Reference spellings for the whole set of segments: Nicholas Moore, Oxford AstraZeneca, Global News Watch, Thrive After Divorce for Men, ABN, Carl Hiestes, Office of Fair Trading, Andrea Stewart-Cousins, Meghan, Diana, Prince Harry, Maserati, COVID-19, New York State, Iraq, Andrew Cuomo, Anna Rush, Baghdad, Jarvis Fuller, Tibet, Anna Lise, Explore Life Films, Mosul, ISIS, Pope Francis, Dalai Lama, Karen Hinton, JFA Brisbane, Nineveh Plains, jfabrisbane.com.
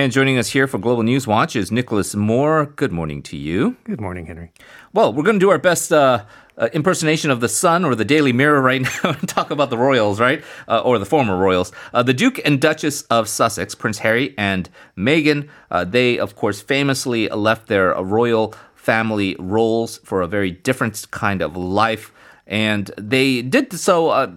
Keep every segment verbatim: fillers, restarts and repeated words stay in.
And joining us here for Global News Watch is Nicholas Moore. Good morning to you. Good morning, Henry. Well, we're going to do our best uh, uh, impersonation of the Sun or the Daily Mirror right now and talk about the royals, right? Uh, or the former royals. Uh, the Duke and Duchess of Sussex, Prince Harry and Meghan, uh, they, of course, famously left their royal family roles for a very different kind of life. And they did so uh,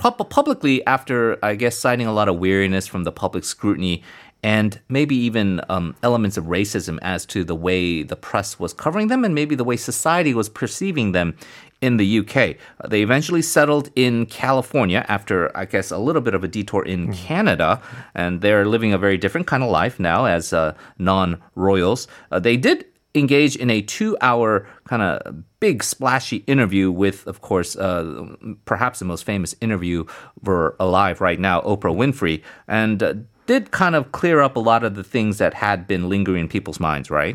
publicly after, I guess, citing a lot of weariness from the public scrutiny and maybe even um, elements of racism as to the way the press was covering them and maybe the way society was perceiving them in the U K. They eventually settled in California after, I guess, a little bit of a detour in Canada, and they're living a very different kind of life now as uh, non-royals. Uh, they did engage in a two-hour kind of big splashy interview with, of course, uh, perhaps the most famous interviewer alive right now, Oprah Winfrey, and uh, did kind of clear up a lot of the things that had been lingering in people's minds, right?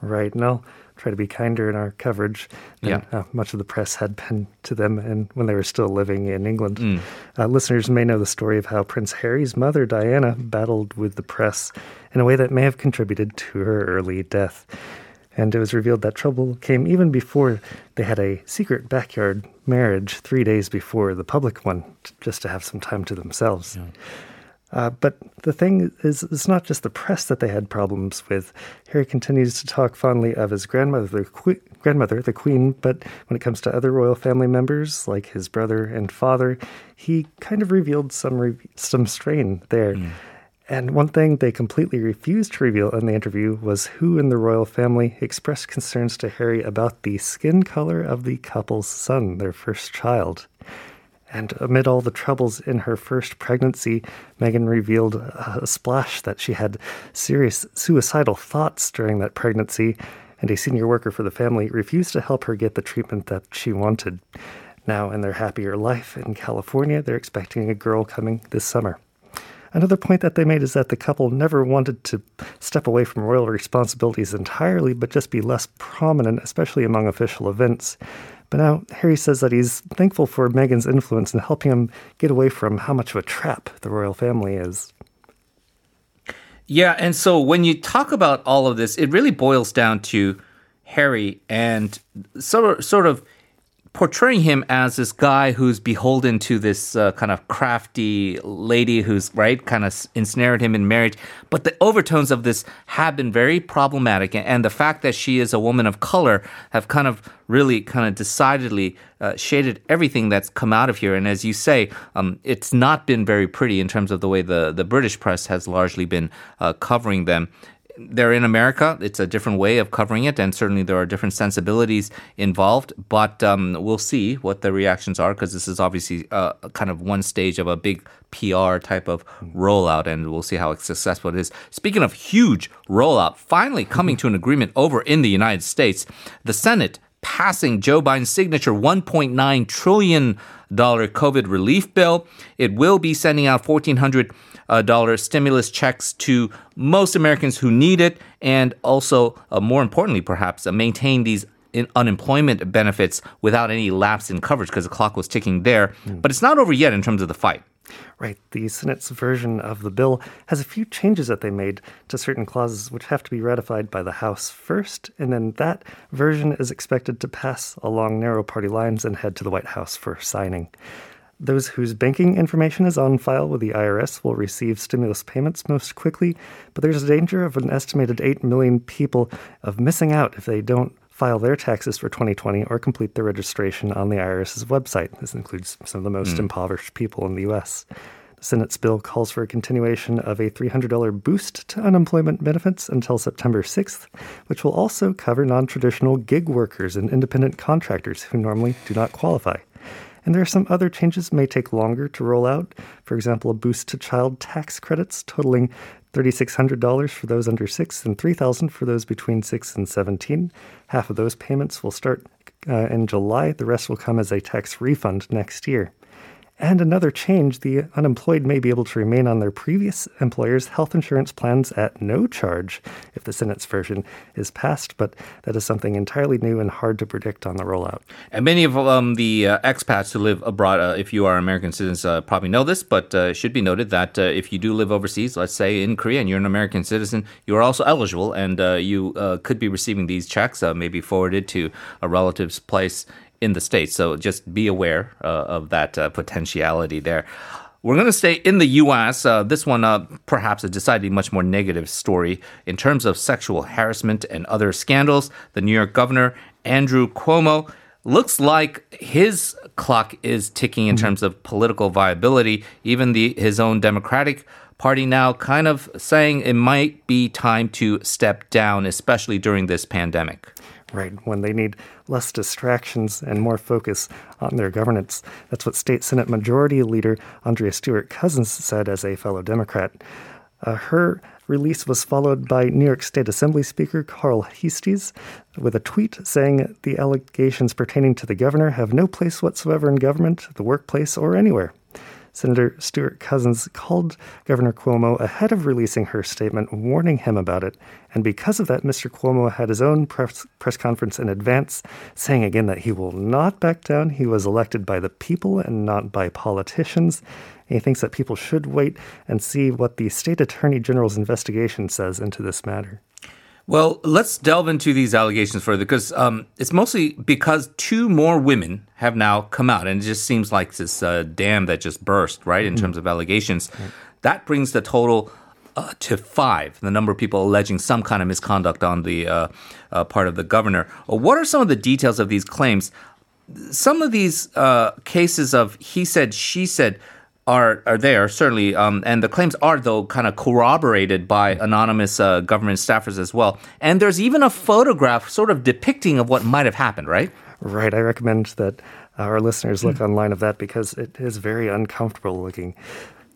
Right. And I'll try to be kinder in our coverage than yeah. uh, much of the press had been to them and when they were still living in England. Mm. Uh, listeners may know the story of how Prince Harry's mother, Diana, battled with the press in a way that may have contributed to her early death. And it was revealed that trouble came even before they had a secret backyard marriage three days before the public one, just to have some time to themselves. Yeah. Uh, but the thing is, it's not just the press that they had problems with. Harry continues to talk fondly of his grandmother, the que- grandmother, the Queen, but when it comes to other royal family members, like his brother and father, he kind of revealed some re- some strain there. Mm. And one thing they completely refused to reveal in the interview was who in the royal family expressed concerns to Harry about the skin color of the couple's son, their first child. And amid all the troubles in her first pregnancy, Meghan revealed a splash that she had serious suicidal thoughts during that pregnancy, and a senior worker for the family refused to help her get the treatment that she wanted. Now, in their happier life in California, they're expecting a girl coming this summer. Another point that they made is that the couple never wanted to step away from royal responsibilities entirely, but just be less prominent, especially among official events. But now Harry says that he's thankful for Meghan's influence in helping him get away from how much of a trap the royal family is. Yeah, and so when you talk about all of this, it really boils down to Harry and sort of, sort of portraying him as this guy who's beholden to this uh, kind of crafty lady who's, right, kind of ensnared him in marriage. But the overtones of this have been very problematic. And the fact that she is a woman of color have kind of really kind of decidedly uh, shaded everything that's come out of here. And as you say, um, it's not been very pretty in terms of the way the, the British press has largely been uh, covering them. They're in America. It's a different way of covering it, and certainly there are different sensibilities involved. But um, we'll see what the reactions are, because this is obviously uh, kind of one stage of a big P R type of rollout, and we'll see how successful it is. Speaking of huge rollout, finally coming to an agreement over in the United States, the Senate passing Joe Biden's signature one point nine trillion dollars COVID relief bill. It will be sending out one thousand four hundred dollars uh, stimulus checks to most Americans who need it, and also, uh, more importantly perhaps, uh, maintain these in unemployment benefits without any lapse in coverage, because the clock was ticking there. Mm. But it's not over yet in terms of the fight. Right. The Senate's version of the bill has a few changes that they made to certain clauses which have to be ratified by the House first, and then that version is expected to pass along narrow party lines and head to the White House for signing. Those whose banking information is on file with the I R S will receive stimulus payments most quickly, but there's a danger of an estimated eight million people of missing out if they don't file their taxes for twenty twenty or complete their registration on the IRS's website. This includes some of the most mm. impoverished people in the U S. The Senate's bill calls for a continuation of a three hundred dollars boost to unemployment benefits until September sixth, which will also cover non-traditional gig workers and independent contractors who normally do not qualify. And there are some other changes that may take longer to roll out. For example, a boost to child tax credits totaling three thousand six hundred dollars for those under six and three thousand dollars for those between six and seventeen. Half of those payments will start uh, in July. The rest will come as a tax refund next year. And another change, the unemployed may be able to remain on their previous employer's health insurance plans at no charge if the Senate's version is passed, but that is something entirely new and hard to predict on the rollout. And many of um, the uh, expats who live abroad, uh, if you are American citizens, uh, probably know this, but uh, it should be noted that uh, if you do live overseas, let's say in Korea, and you're an American citizen, you're also eligible, and uh, you uh, could be receiving these checks, uh, maybe forwarded to a relative's place in the States. So just be aware uh, of that uh, potentiality there. We're going to stay in the U S. Uh, this one, uh, perhaps a decidedly much more negative story in terms of sexual harassment and other scandals. The New York governor, Andrew Cuomo, looks like his clock is ticking in mm-hmm. terms of political viability. Even the his own Democratic Party now kind of saying it might be time to step down, especially during this pandemic. Right, when they need less distractions and more focus on their governance. That's what State Senate Majority Leader Andrea Stewart-Cousins said as a fellow Democrat. Uh, her release was followed by New York State Assembly Speaker Carl Hiestes with a tweet saying the allegations pertaining to the governor have no place whatsoever in government, the workplace, or anywhere. Senator Stewart-Cousins called Governor Cuomo ahead of releasing her statement, warning him about it. And because of that, Mister Cuomo had his own press, press conference in advance, saying again that he will not back down. He was elected by the people and not by politicians. And he thinks that people should wait and see what the state attorney general's investigation says into this matter. Well, let's delve into these allegations further, because um, it's mostly because two more women have now come out, and it just seems like this uh, dam that just burst, right, in mm-hmm. terms of allegations. Mm-hmm. That brings the total uh, to five, the number of people alleging some kind of misconduct on the uh, uh, part of the governor. What are some of the details of these claims? Some of these uh, cases of he said, she said, Are are there, certainly, um, and the claims are, though, kind of corroborated by anonymous uh, government staffers as well. And there's even a photograph sort of depicting of what might have happened, right? Right. I recommend that our listeners look online of that because it is very uncomfortable looking.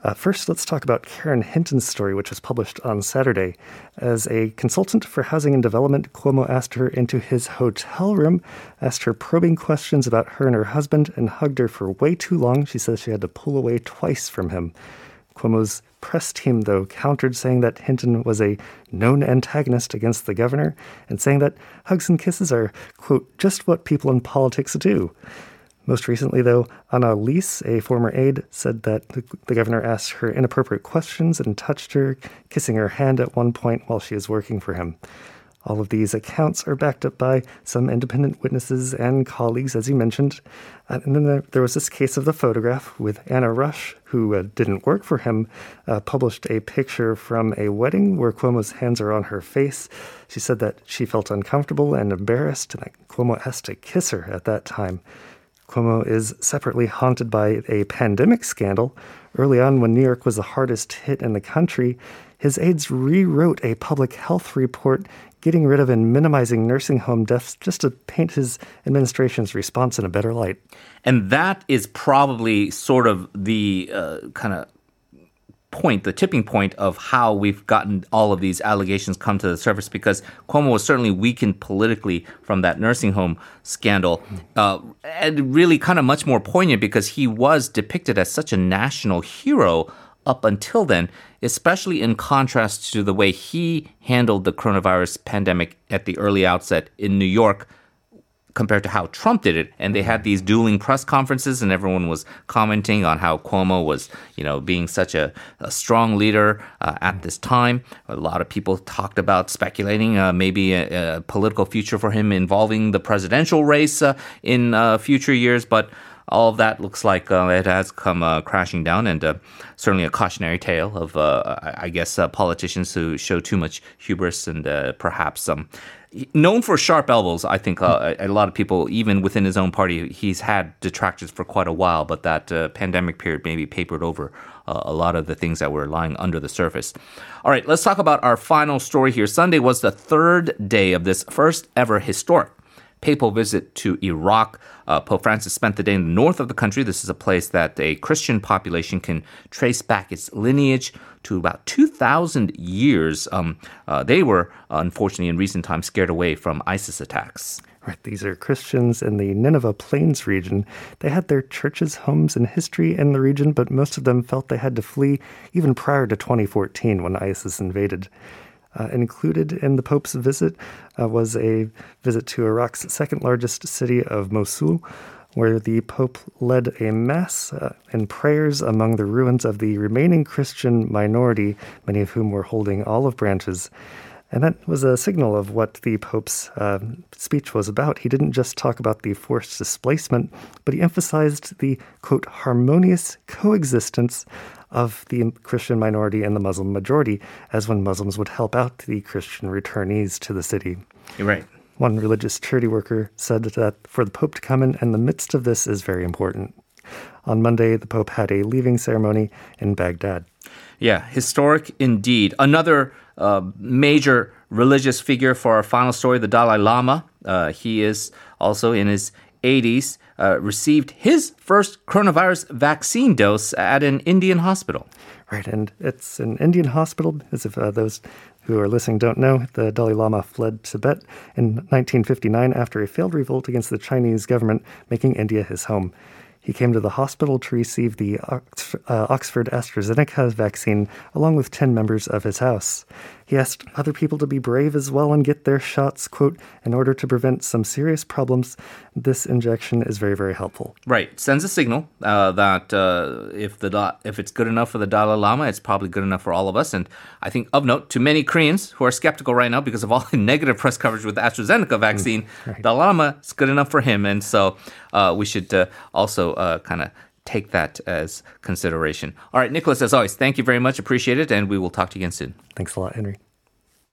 Uh, first, let's talk about Karen Hinton's story, which was published on Saturday. As a consultant for housing and development, Cuomo asked her into his hotel room, asked her probing questions about her and her husband, and hugged her for way too long. She says she had to pull away twice from him. Cuomo's press team, though, countered, saying that Hinton was a known antagonist against the governor and saying that hugs and kisses are, quote, just what people in politics do. Most recently, though, Anna Lise, a former aide, said that the, the governor asked her inappropriate questions and touched her, kissing her hand at one point while she is working for him. All of these accounts are backed up by some independent witnesses and colleagues, as you mentioned. And then there, there was this case of the photograph with Anna Rush, who uh, didn't work for him, uh, published a picture from a wedding where Cuomo's hands are on her face. She said that she felt uncomfortable and embarrassed, and that Cuomo asked to kiss her at that time. Cuomo is separately haunted by a pandemic scandal. Early on, when New York was the hardest hit in the country, his aides rewrote a public health report, getting rid of and minimizing nursing home deaths just to paint his administration's response in a better light. And that is probably sort of the uh, kind of point, the tipping point of how we've gotten all of these allegations come to the surface, because Cuomo was certainly weakened politically from that nursing home scandal. Uh, and really kind of much more poignant because he was depicted as such a national hero up until then, especially in contrast to the way he handled the coronavirus pandemic at the early outset in New York, compared to how Trump did it. And they had these dueling press conferences, and everyone was commenting on how Cuomo was, you know, being such a, a strong leader uh, at this time. A lot of people talked about speculating uh, maybe a, a political future for him involving the presidential race uh, in uh, future years. But all of that looks like uh, it has come uh, crashing down, and uh, certainly a cautionary tale of, uh, I guess, uh, politicians who show too much hubris and uh, perhaps some. Um, Known for sharp elbows, I think uh, a lot of people, even within his own party, he's had detractors for quite a while, but that uh, pandemic period maybe papered over uh, a lot of the things that were lying under the surface. All right, let's talk about our final story here. Sunday was the third day of this first ever historic papal visit to Iraq. Uh, Pope Francis spent the day in the north of the country. This is a place that a Christian population can trace back its lineage to about two thousand years. Um, uh, they were, uh, unfortunately, in recent times scared away from ISIS attacks. Right, these are Christians in the Nineveh Plains region. They had their churches, homes, and history in the region, but most of them felt they had to flee even prior to twenty fourteen when ISIS invaded. Uh, included in the Pope's visit uh, was a visit to Iraq's second largest city of Mosul, where the Pope led a mass uh, and prayers among the ruins of the remaining Christian minority, many of whom were holding olive branches. And that was a signal of what the Pope's uh, speech was about. He didn't just talk about the forced displacement, but he emphasized the, quote, harmonious coexistence of the Christian minority and the Muslim majority, as when Muslims would help out the Christian returnees to the city. You're right. One religious charity worker said that for the Pope to come in in the midst of this is very important. On Monday, the Pope had a leaving ceremony in Baghdad. Yeah, historic indeed. Another uh, major religious figure for our final story, the Dalai Lama. Uh, he is also in his eighties, uh, received his first coronavirus vaccine dose at an Indian hospital. Right, and it's an Indian hospital, as if uh, those who are listening don't know. The Dalai Lama fled Tibet in nineteen fifty-nine after a failed revolt against the Chinese government, making India his home. He came to the hospital to receive the Ox- uh, Oxford AstraZeneca vaccine, along with ten members of his house. He asked other people to be brave as well and get their shots, quote, in order to prevent some serious problems. This injection is very, very helpful. Right. Sends a signal uh, that uh, if the da- if it's good enough for the Dalai Lama, it's probably good enough for all of us. And I think of note to many Koreans who are skeptical right now because of all the negative press coverage with the AstraZeneca vaccine, mm, right. Dalai Lama is good enough for him. And so uh, we should uh, also Uh, kind of take that as consideration. All right, Nicholas, as always, thank you very much. Appreciate it. And we will talk to you again soon. Thanks a lot, Henry.